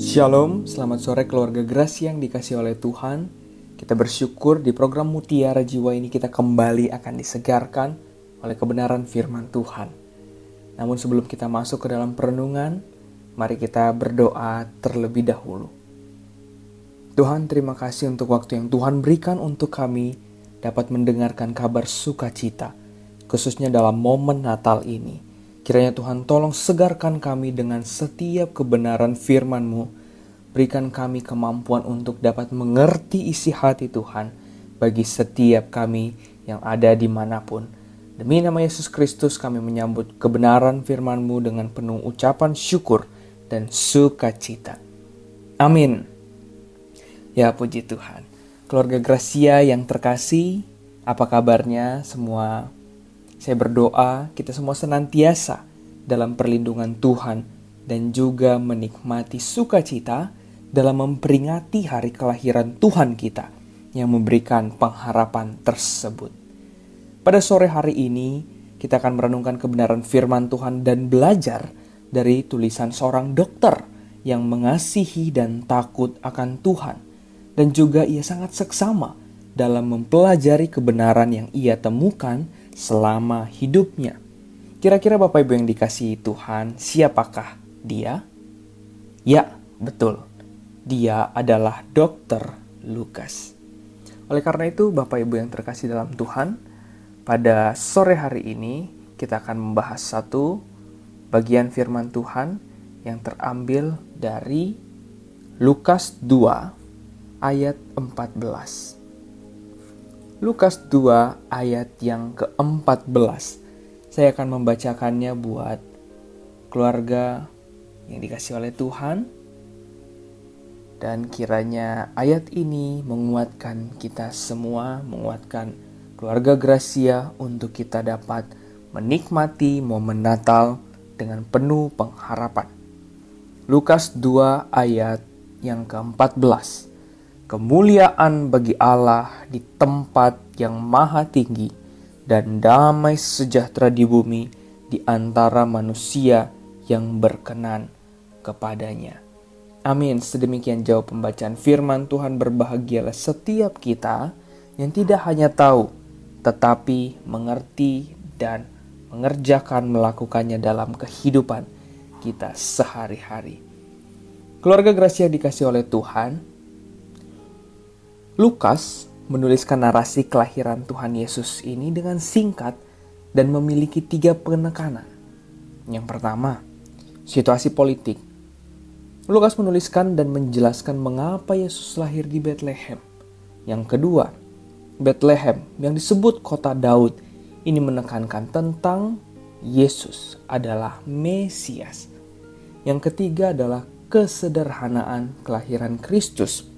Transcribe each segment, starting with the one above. Shalom, selamat sore keluarga Gracia yang dikasih oleh Tuhan. Kita bersyukur di program Mutiara Jiwa ini kita kembali akan disegarkan oleh kebenaran firman Tuhan. Namun sebelum kita masuk ke dalam perenungan, mari kita berdoa terlebih dahulu. Tuhan, terima kasih untuk waktu yang Tuhan berikan untuk kami dapat mendengarkan kabar sukacita, khususnya dalam momen Natal ini. Kiranya Tuhan tolong segarkan kami dengan setiap kebenaran firman-Mu. Berikan kami kemampuan untuk dapat mengerti isi hati Tuhan bagi setiap kami yang ada dimanapun. Demi nama Yesus Kristus kami menyambut kebenaran firman-Mu dengan penuh ucapan syukur dan sukacita. Amin. Ya, puji Tuhan. Keluarga Gracia yang terkasih, apa kabarnya semua? Saya berdoa kita semua senantiasa dalam perlindungan Tuhan dan juga menikmati sukacita dalam memperingati hari kelahiran Tuhan kita yang memberikan pengharapan tersebut. Pada sore hari ini kita akan merenungkan kebenaran firman Tuhan dan belajar dari tulisan seorang dokter yang mengasihi dan takut akan Tuhan. Dan juga ia sangat seksama dalam mempelajari kebenaran yang ia temukan selama hidupnya. Kira-kira Bapak Ibu yang dikasihi Tuhan, siapakah dia? Ya, betul. Dia adalah dokter Lukas. Oleh karena itu, Bapak Ibu yang terkasih dalam Tuhan, pada sore hari ini kita akan membahas satu bagian firman Tuhan yang terambil dari Lukas 2 ayat 14. Lukas 2 ayat yang ke-14. Saya akan membacakannya buat keluarga yang dikasih oleh Tuhan. Dan kiranya ayat ini menguatkan kita semua, menguatkan keluarga Gracia untuk kita dapat menikmati momen Natal dengan penuh pengharapan. Lukas 2 ayat yang ke-14. Kemuliaan bagi Allah di tempat yang maha tinggi dan damai sejahtera di bumi di antara manusia yang berkenan kepadanya. Amin. Sedemikian jauh pembacaan firman Tuhan. Berbahagialah setiap kita yang tidak hanya tahu tetapi mengerti dan mengerjakan melakukannya dalam kehidupan kita sehari-hari. Keluarga Gracia dikasih oleh Tuhan, Lukas menuliskan narasi kelahiran Tuhan Yesus ini dengan singkat dan memiliki 3 penekanan. Yang pertama, situasi politik. Lukas menuliskan dan menjelaskan mengapa Yesus lahir di Betlehem. Yang kedua, Betlehem yang disebut kota Daud ini menekankan tentang Yesus adalah Mesias. Yang ketiga adalah kesederhanaan kelahiran Kristus.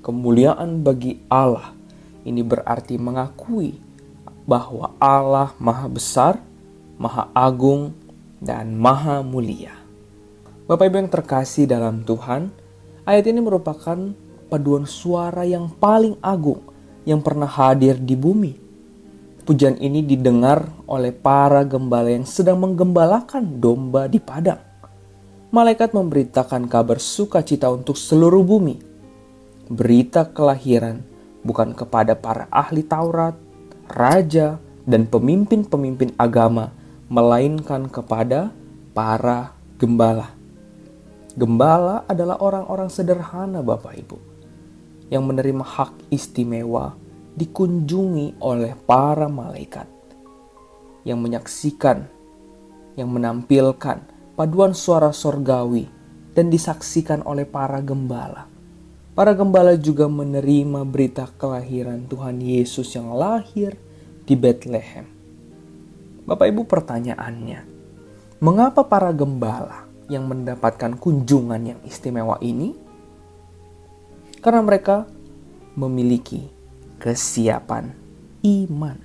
Kemuliaan bagi Allah ini berarti mengakui bahwa Allah maha besar, maha agung, dan maha mulia. Bapak Ibu yang terkasih dalam Tuhan, ayat ini merupakan paduan suara yang paling agung yang pernah hadir di bumi. Pujian ini didengar oleh para gembala yang sedang menggembalakan domba di padang. Malaikat memberitakan kabar sukacita untuk seluruh bumi. Berita kelahiran bukan kepada para ahli Taurat, raja, dan pemimpin-pemimpin agama, melainkan kepada para gembala. Gembala adalah orang-orang sederhana, Bapak Ibu, yang menerima hak istimewa dikunjungi oleh para malaikat, yang menyaksikan, yang menampilkan paduan suara sorgawi dan disaksikan oleh para gembala. Para gembala juga menerima berita kelahiran Tuhan Yesus yang lahir di Betlehem. Bapak Ibu, pertanyaannya, mengapa para gembala yang mendapatkan kunjungan yang istimewa ini? Karena mereka memiliki kesiapan iman,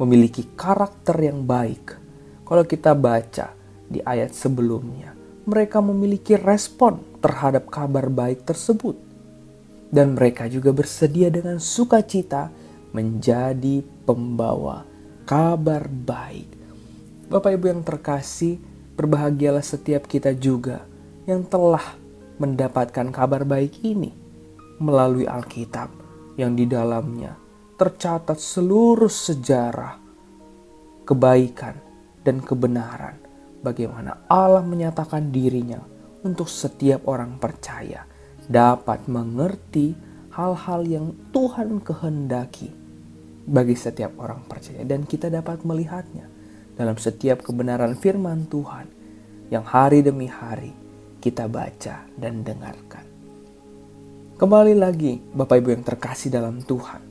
memiliki karakter yang baik. Kalau kita baca di ayat sebelumnya, mereka memiliki respon terhadap kabar baik tersebut. Dan mereka juga bersedia dengan sukacita menjadi pembawa kabar baik. Bapak Ibu yang terkasih, berbahagialah setiap kita juga yang telah mendapatkan kabar baik ini melalui Alkitab yang di dalamnya tercatat seluruh sejarah kebaikan dan kebenaran, bagaimana Allah menyatakan dirinya untuk setiap orang percaya dapat mengerti hal-hal yang Tuhan kehendaki bagi setiap orang percaya, dan kita dapat melihatnya dalam setiap kebenaran firman Tuhan yang hari demi hari kita baca dan dengarkan. Kembali lagi Bapak Ibu yang terkasih dalam Tuhan,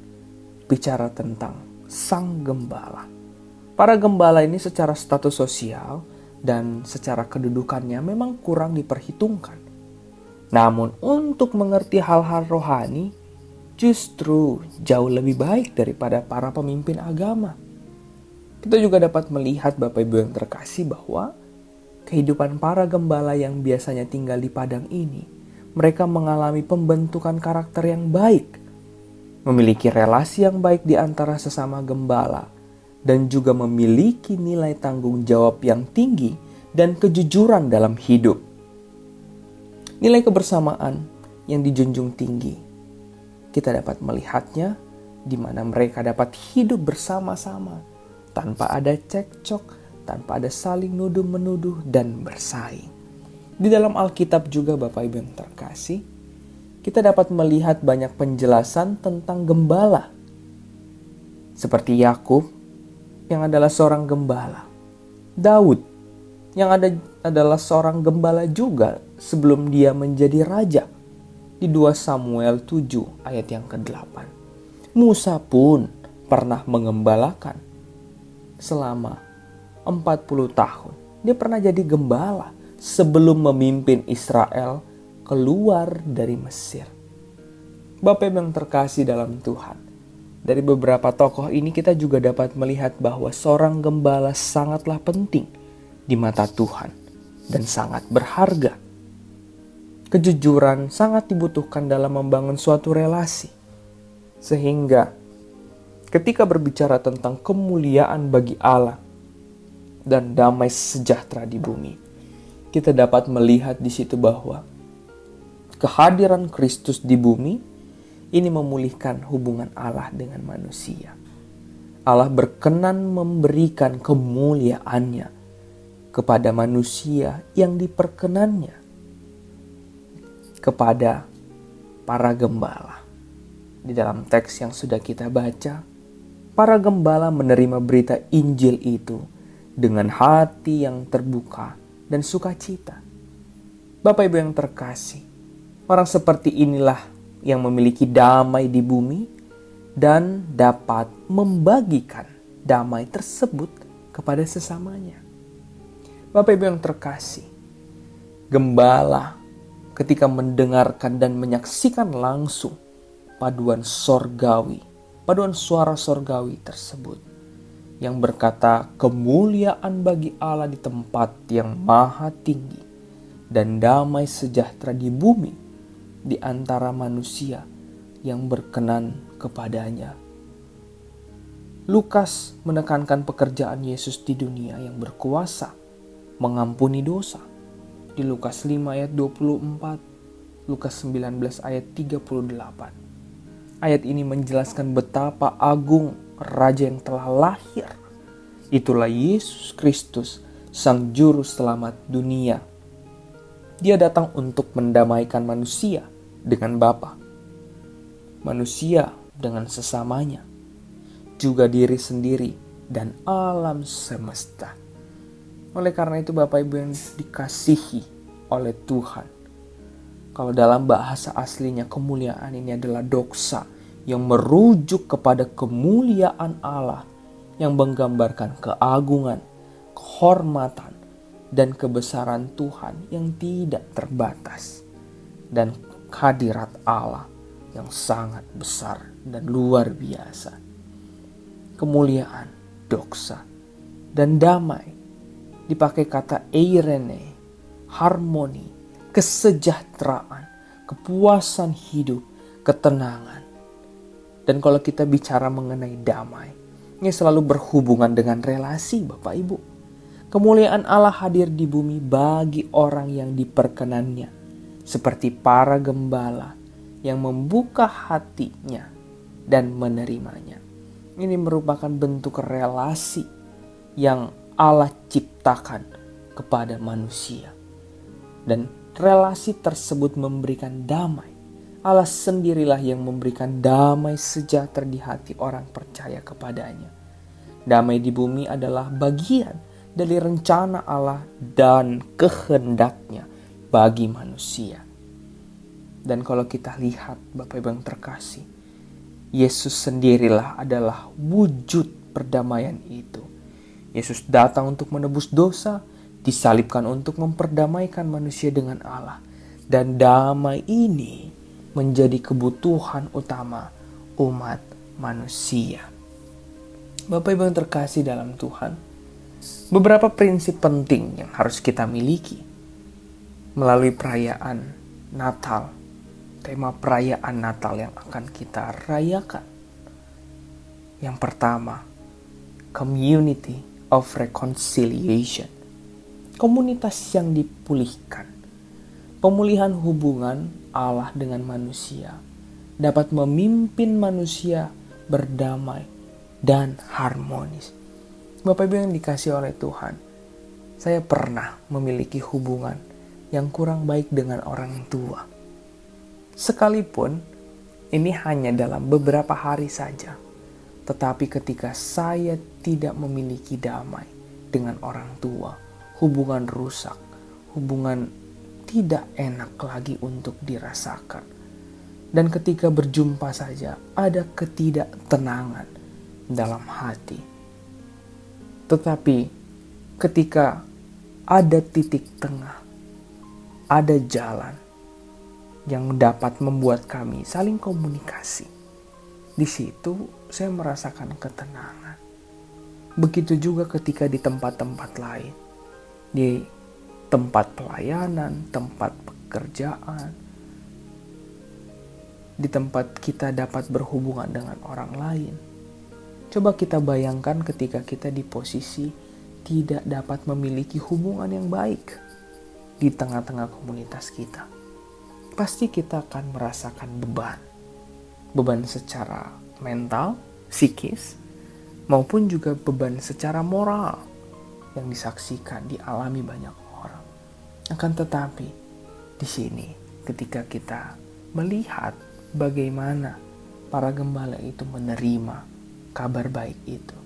bicara tentang sang gembala. Para gembala ini secara status sosial dan secara kedudukannya memang kurang diperhitungkan. Namun untuk mengerti hal-hal rohani justru jauh lebih baik daripada para pemimpin agama. Kita juga dapat melihat Bapak Ibu yang terkasih bahwa kehidupan para gembala yang biasanya tinggal di padang ini, mereka mengalami pembentukan karakter yang baik, memiliki relasi yang baik di antara sesama gembala, dan juga memiliki nilai tanggung jawab yang tinggi dan kejujuran dalam hidup. Nilai kebersamaan yang dijunjung tinggi, kita dapat melihatnya di mana mereka dapat hidup bersama-sama tanpa ada cekcok, tanpa ada saling nuduh-menuduh dan bersaing. Di dalam Alkitab juga Bapak Ibu yang terkasih, kita dapat melihat banyak penjelasan tentang gembala. Seperti Yaakub yang adalah seorang gembala, Daud yang adalah seorang gembala juga sebelum dia menjadi raja. Di 2 Samuel 7 ayat yang ke-8. Musa pun pernah mengembalakan selama 40 tahun. Dia pernah jadi gembala sebelum memimpin Israel keluar dari Mesir. Bapak yang terkasih dalam Tuhan, dari beberapa tokoh ini kita juga dapat melihat bahwa seorang gembala sangatlah penting di mata Tuhan dan sangat berharga. Kejujuran sangat dibutuhkan dalam membangun suatu relasi. Sehingga ketika berbicara tentang kemuliaan bagi Allah dan damai sejahtera di bumi, kita dapat melihat di situ bahwa kehadiran Kristus di bumi ini memulihkan hubungan Allah dengan manusia. Allah berkenan memberikan kemuliaannya kepada manusia yang diperkenannya, kepada para gembala. Di dalam teks yang sudah kita baca, para gembala menerima berita Injil itu dengan hati yang terbuka dan sukacita. Bapak Ibu yang terkasih, orang seperti inilah yang memiliki damai di bumi dan dapat membagikan damai tersebut kepada sesamanya. Bapak Ibu yang terkasih, gembala ketika mendengarkan dan menyaksikan langsung paduan suara sorgawi tersebut yang berkata kemuliaan bagi Allah di tempat yang maha tinggi dan damai sejahtera di bumi di antara manusia yang berkenan kepadanya. Lukas menekankan pekerjaan Yesus di dunia yang berkuasa mengampuni dosa. Di Lukas 5 ayat 24, Lukas 19 ayat 38. Ayat ini menjelaskan betapa agung Raja yang telah lahir. Itulah Yesus Kristus, Sang Juru Selamat dunia. Dia datang untuk mendamaikan manusia dengan Bapa, manusia dengan sesamanya, juga diri sendiri dan alam semesta. Oleh karena itu Bapak Ibu yang dikasihi oleh Tuhan, kalau dalam bahasa aslinya kemuliaan ini adalah doksa, yang merujuk kepada kemuliaan Allah yang menggambarkan keagungan, kehormatan, dan kebesaran Tuhan yang tidak terbatas, dan hadirat Allah yang sangat besar dan luar biasa. Kemuliaan, doksa, dan damai dipakai kata eirene, harmoni, kesejahteraan, kepuasan hidup, ketenangan. Dan kalau kita bicara mengenai damai, ini selalu berhubungan dengan relasi Bapak Ibu. Kemuliaan Allah hadir di bumi bagi orang yang diperkenannya seperti para gembala yang membuka hatinya dan menerimanya. Ini merupakan bentuk relasi yang Allah ciptakan kepada manusia. Dan relasi tersebut memberikan damai. Allah sendirilah yang memberikan damai sejahtera di hati orang percaya kepadanya. Damai di bumi adalah bagian dari rencana Allah dan kehendak-Nya bagi manusia. Dan kalau kita lihat Bapak Ibu yang terkasih, Yesus sendirilah adalah wujud perdamaian itu. Yesus datang untuk menebus dosa, disalibkan untuk memperdamaikan manusia dengan Allah. Dan damai ini menjadi kebutuhan utama umat manusia. Bapak Ibu yang terkasih dalam Tuhan, beberapa prinsip penting yang harus kita miliki melalui perayaan Natal. Tema perayaan Natal yang akan kita rayakan. Yang pertama, community of reconciliation. Komunitas yang dipulihkan. Pemulihan hubungan Allah dengan manusia dapat memimpin manusia berdamai dan harmonis. Bapak Ibu yang dikasih oleh Tuhan, saya pernah memiliki hubungan yang kurang baik dengan orang tua. Sekalipun ini hanya dalam beberapa hari saja, tetapi ketika saya tidak memiliki damai dengan orang tua, hubungan rusak, hubungan tidak enak lagi untuk dirasakan. Dan ketika berjumpa saja, ada ketidaktenangan dalam hati. Tetapi ketika ada titik tengah, ada jalan yang dapat membuat kami saling komunikasi. Di situ saya merasakan ketenangan. Begitu juga ketika di tempat-tempat lain. Di tempat pelayanan, tempat pekerjaan. Di tempat kita dapat berhubungan dengan orang lain. Coba kita bayangkan ketika kita di posisi tidak dapat memiliki hubungan yang baik di tengah-tengah komunitas kita. Pasti kita akan merasakan beban. Beban secara mental, psikis, maupun juga beban secara moral yang disaksikan, dialami banyak orang. Akan tetapi, di sini ketika kita melihat bagaimana para gembala itu menerima kabar baik itu,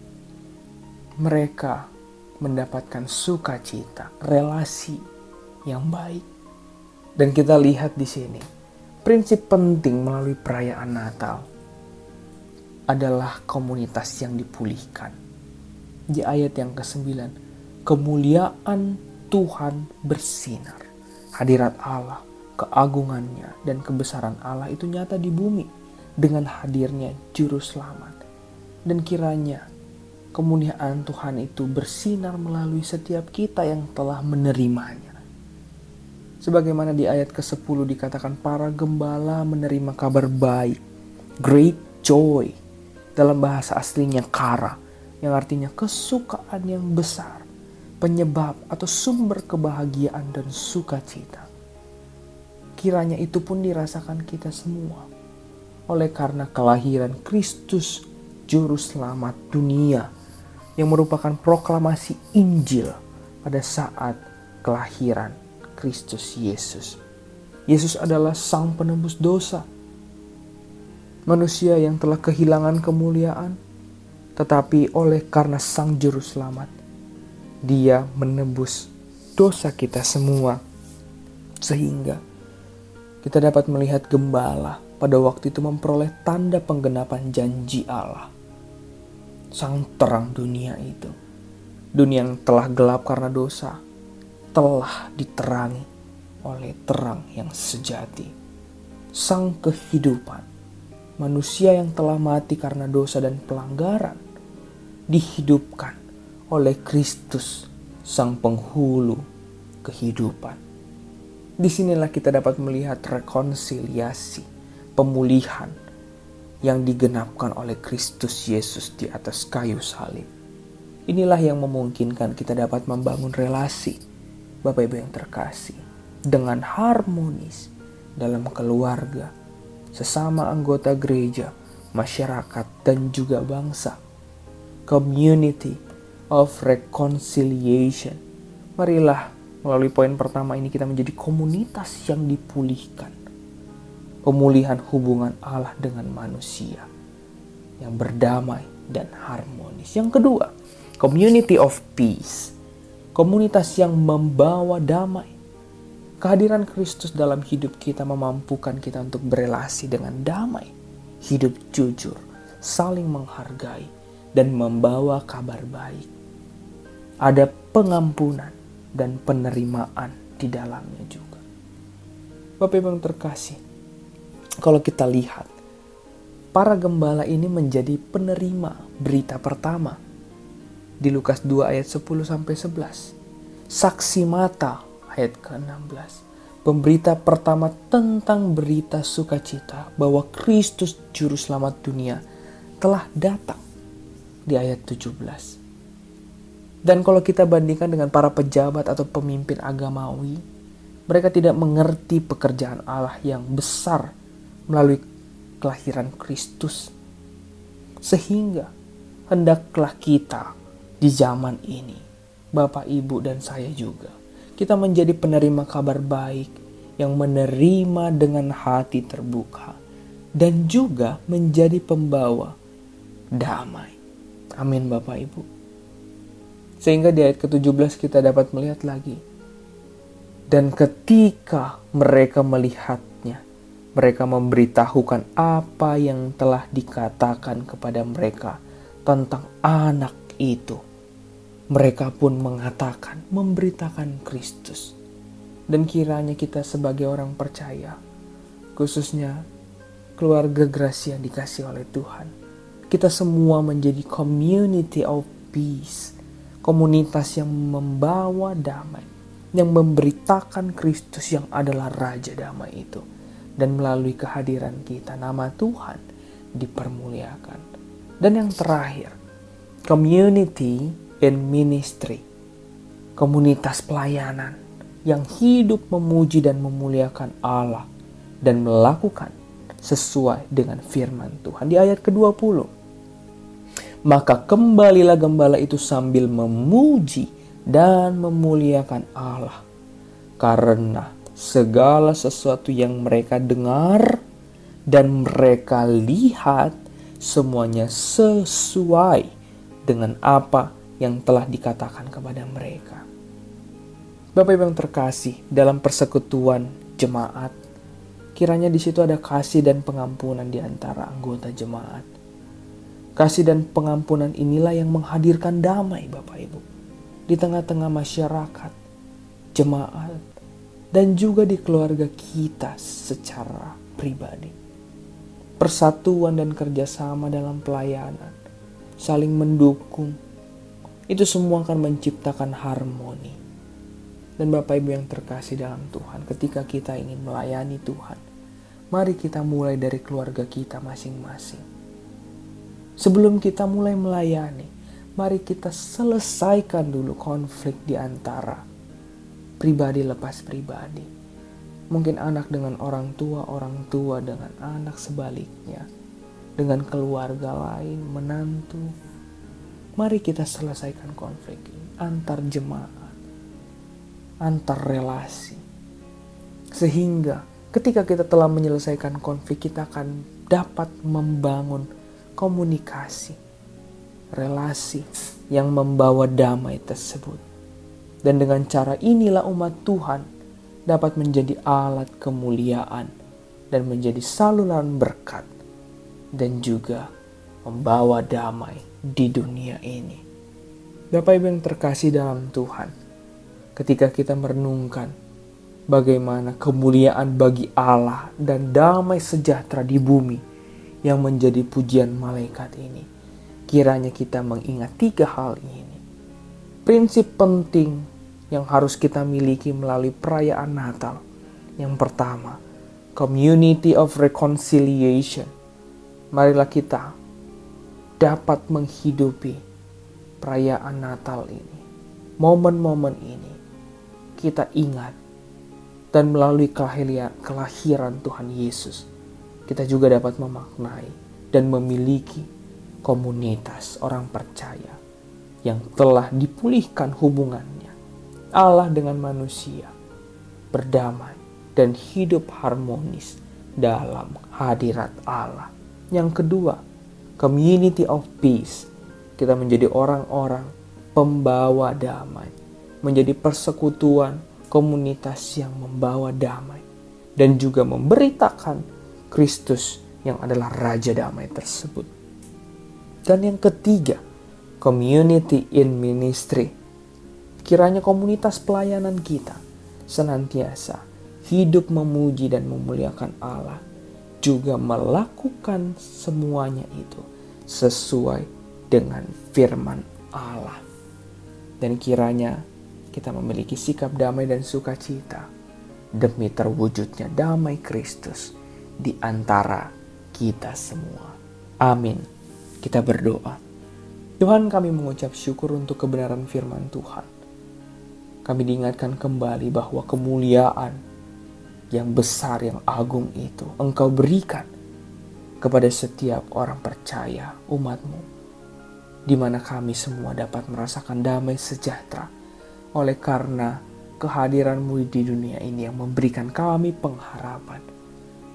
mereka mendapatkan sukacita, relasi yang baik. Dan kita lihat di sini, prinsip penting melalui perayaan Natal adalah komunitas yang dipulihkan. Di ayat yang ke-9, kemuliaan Tuhan bersinar. Hadirat Allah, keagungannya dan kebesaran Allah itu nyata di bumi dengan hadirnya Juru Selamat. Dan kiranya kemuliaan Tuhan itu bersinar melalui setiap kita yang telah menerimanya. Sebagaimana di ayat ke-10 dikatakan para gembala menerima kabar baik, great joy, dalam bahasa aslinya kara, yang artinya kesukaan yang besar, penyebab atau sumber kebahagiaan dan sukacita. Kiranya itu pun dirasakan kita semua, oleh karena kelahiran Kristus Juru Selamat dunia, yang merupakan proklamasi Injil pada saat kelahiran Kristus Yesus. Yesus adalah sang penebus dosa. Manusia yang telah kehilangan kemuliaan, tetapi oleh karena sang Juru Selamat, Dia menebus dosa kita semua. Sehingga kita dapat melihat gembala pada waktu itu memperoleh tanda penggenapan janji Allah. Sang terang dunia itu, dunia yang telah gelap karena dosa, telah diterangi oleh terang yang sejati. Sang kehidupan, manusia yang telah mati karena dosa dan pelanggaran, dihidupkan oleh Kristus, sang penghulu kehidupan. Disinilah kita dapat melihat rekonsiliasi, pemulihan yang digenapkan oleh Kristus Yesus di atas kayu salib. Inilah yang memungkinkan kita dapat membangun relasi, Bapak Ibu yang terkasih, dengan harmonis dalam keluarga, sesama anggota gereja, masyarakat, dan juga bangsa. Community of reconciliation. Marilah melalui poin pertama ini kita menjadi komunitas yang dipulihkan. Pemulihan hubungan Allah dengan manusia yang berdamai dan harmonis. Yang kedua, community of peace. Komunitas yang membawa damai. Kehadiran Kristus dalam hidup kita memampukan kita untuk berelasi dengan damai, hidup jujur, saling menghargai, dan membawa kabar baik. Ada pengampunan dan penerimaan di dalamnya juga. Bapak Ibu yang terkasih, kalau kita lihat, para gembala ini menjadi penerima berita pertama. Di Lukas 2 ayat 10-11. Saksi mata ayat ke-16. Pemberita pertama tentang berita sukacita bahwa Kristus Juru Selamat dunia telah datang di ayat 17. Dan kalau kita bandingkan dengan para pejabat atau pemimpin agamawi, mereka tidak mengerti pekerjaan Allah yang besar melalui kelahiran Kristus. Sehingga hendaklah kita di zaman ini, Bapak, Ibu, dan saya juga, kita menjadi penerima kabar baik yang menerima dengan hati terbuka dan juga menjadi pembawa damai. Amin, Bapak, Ibu. Sehingga di ayat ke-17 kita dapat melihat lagi. Dan ketika mereka melihatnya, mereka memberitahukan apa yang telah dikatakan kepada mereka tentang anak itu. Mereka pun mengatakan, memberitakan Kristus. Dan kiranya kita sebagai orang percaya, khususnya keluarga Gracia yang dikasih oleh Tuhan, kita semua menjadi community of peace, komunitas yang membawa damai, yang memberitakan Kristus yang adalah Raja Damai itu. Dan melalui kehadiran kita, nama Tuhan dipermuliakan. Dan yang terakhir, community and ministry, komunitas pelayanan yang hidup memuji dan memuliakan Allah dan melakukan sesuai dengan firman Tuhan. Di ayat ke-20, maka kembalilah gembala itu sambil memuji dan memuliakan Allah karena segala sesuatu yang mereka dengar dan mereka lihat semuanya sesuai dengan apa yang telah dikatakan kepada mereka. Bapak Ibu yang terkasih, dalam persekutuan jemaat, kiranya di situ ada kasih dan pengampunan di antara anggota jemaat. Kasih dan pengampunan inilah yang menghadirkan damai, Bapak Ibu, di tengah-tengah masyarakat, jemaat, dan juga di keluarga kita secara pribadi. Persatuan dan kerjasama dalam pelayanan, saling mendukung, itu semua akan menciptakan harmoni. Dan Bapak Ibu yang terkasih dalam Tuhan, ketika kita ingin melayani Tuhan, mari kita mulai dari keluarga kita masing-masing. Sebelum kita mulai melayani, mari kita selesaikan dulu konflik di antara pribadi lepas pribadi. Mungkin anak dengan orang tua dengan anak, sebaliknya, dengan keluarga lain, menantu. Mari kita selesaikan konflik ini antar jemaat, antar relasi. Sehingga ketika kita telah menyelesaikan konflik, kita akan dapat membangun komunikasi, relasi yang membawa damai tersebut. Dan dengan cara inilah umat Tuhan dapat menjadi alat kemuliaan dan menjadi saluran berkat dan juga membawa damai di dunia ini. Bapak Ibu yang terkasih dalam Tuhan, ketika kita merenungkan bagaimana kemuliaan bagi Allah dan damai sejahtera di bumi yang menjadi pujian malaikat ini, kiranya kita mengingat tiga hal ini. Prinsip penting yang harus kita miliki melalui perayaan Natal. Yang pertama, community of reconciliation. Marilah kita dapat menghidupi perayaan Natal ini. Momen-momen ini kita ingat dan melalui kelahiran Tuhan Yesus, kita juga dapat memaknai dan memiliki komunitas orang percaya yang telah dipulihkan hubungannya Allah dengan manusia, berdamai dan hidup harmonis dalam hadirat Allah. Yang kedua, community of peace. Kita menjadi orang-orang pembawa damai, menjadi persekutuan komunitas yang membawa damai dan juga memberitakan Kristus yang adalah Raja Damai tersebut. Dan yang ketiga, community in ministry. Kiranya komunitas pelayanan kita senantiasa hidup memuji dan memuliakan Allah, juga melakukan semuanya itu sesuai dengan firman Allah. Dan kiranya kita memiliki sikap damai dan sukacita demi terwujudnya damai Kristus di antara kita semua. Amin. Kita berdoa. Tuhan, kami mengucap syukur untuk kebenaran firman Tuhan. Kami diingatkan kembali bahwa kemuliaan yang besar, yang agung itu Engkau berikan kepada setiap orang percaya umat-Mu, di mana kami semua dapat merasakan damai sejahtera oleh karena kehadiran-Mu di dunia ini yang memberikan kami pengharapan.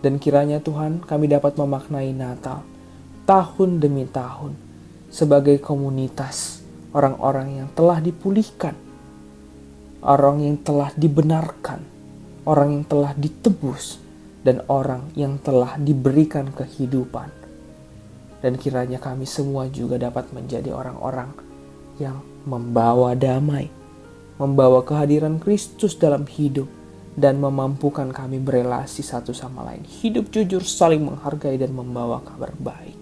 Dan kiranya Tuhan, kami dapat memaknai Natal tahun demi tahun sebagai komunitas orang-orang yang telah dipulihkan, orang yang telah dibenarkan, orang yang telah ditebus, dan orang yang telah diberikan kehidupan. Dan kiranya kami semua juga dapat menjadi orang-orang yang membawa damai, membawa kehadiran Kristus dalam hidup, dan memampukan kami berelasi satu sama lain, hidup jujur, saling menghargai, dan membawa kabar baik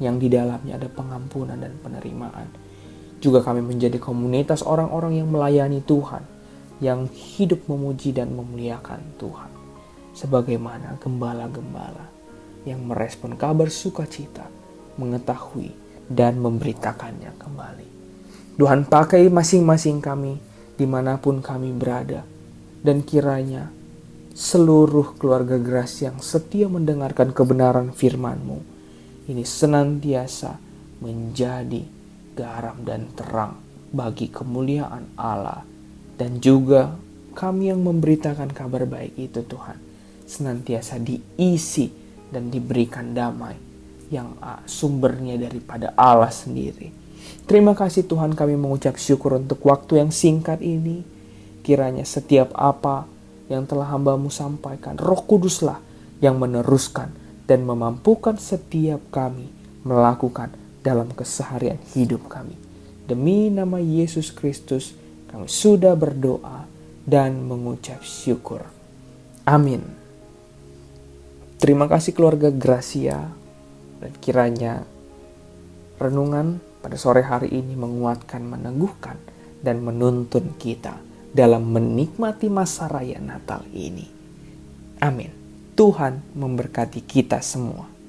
yang di dalamnya ada pengampunan dan penerimaan. Juga kami menjadi komunitas orang-orang yang melayani Tuhan, yang hidup memuji dan memuliakan Tuhan, sebagaimana gembala-gembala yang merespon kabar sukacita, mengetahui dan memberitakannya kembali. Tuhan, pakai masing-masing kami dimanapun kami berada, dan kiranya seluruh keluarga Gracia yang setia mendengarkan kebenaran firman-Mu ini senantiasa menjadi garam dan terang bagi kemuliaan Allah. Dan juga kami yang memberitakan kabar baik itu, Tuhan, senantiasa diisi dan diberikan damai yang sumbernya daripada Allah sendiri. Terima kasih Tuhan, kami mengucap syukur untuk waktu yang singkat ini. Kiranya setiap apa yang telah hamba-Mu sampaikan, Roh Kuduslah yang meneruskan dan memampukan setiap kami melakukan dalam keseharian hidup kami. Demi nama Yesus Kristus, kami sudah berdoa dan mengucap syukur. Amin. Terima kasih keluarga Gracia, dan kiranya renungan pada sore hari ini menguatkan, meneguhkan, dan menuntun kita dalam menikmati masa raya Natal ini. Amin. Tuhan memberkati kita semua.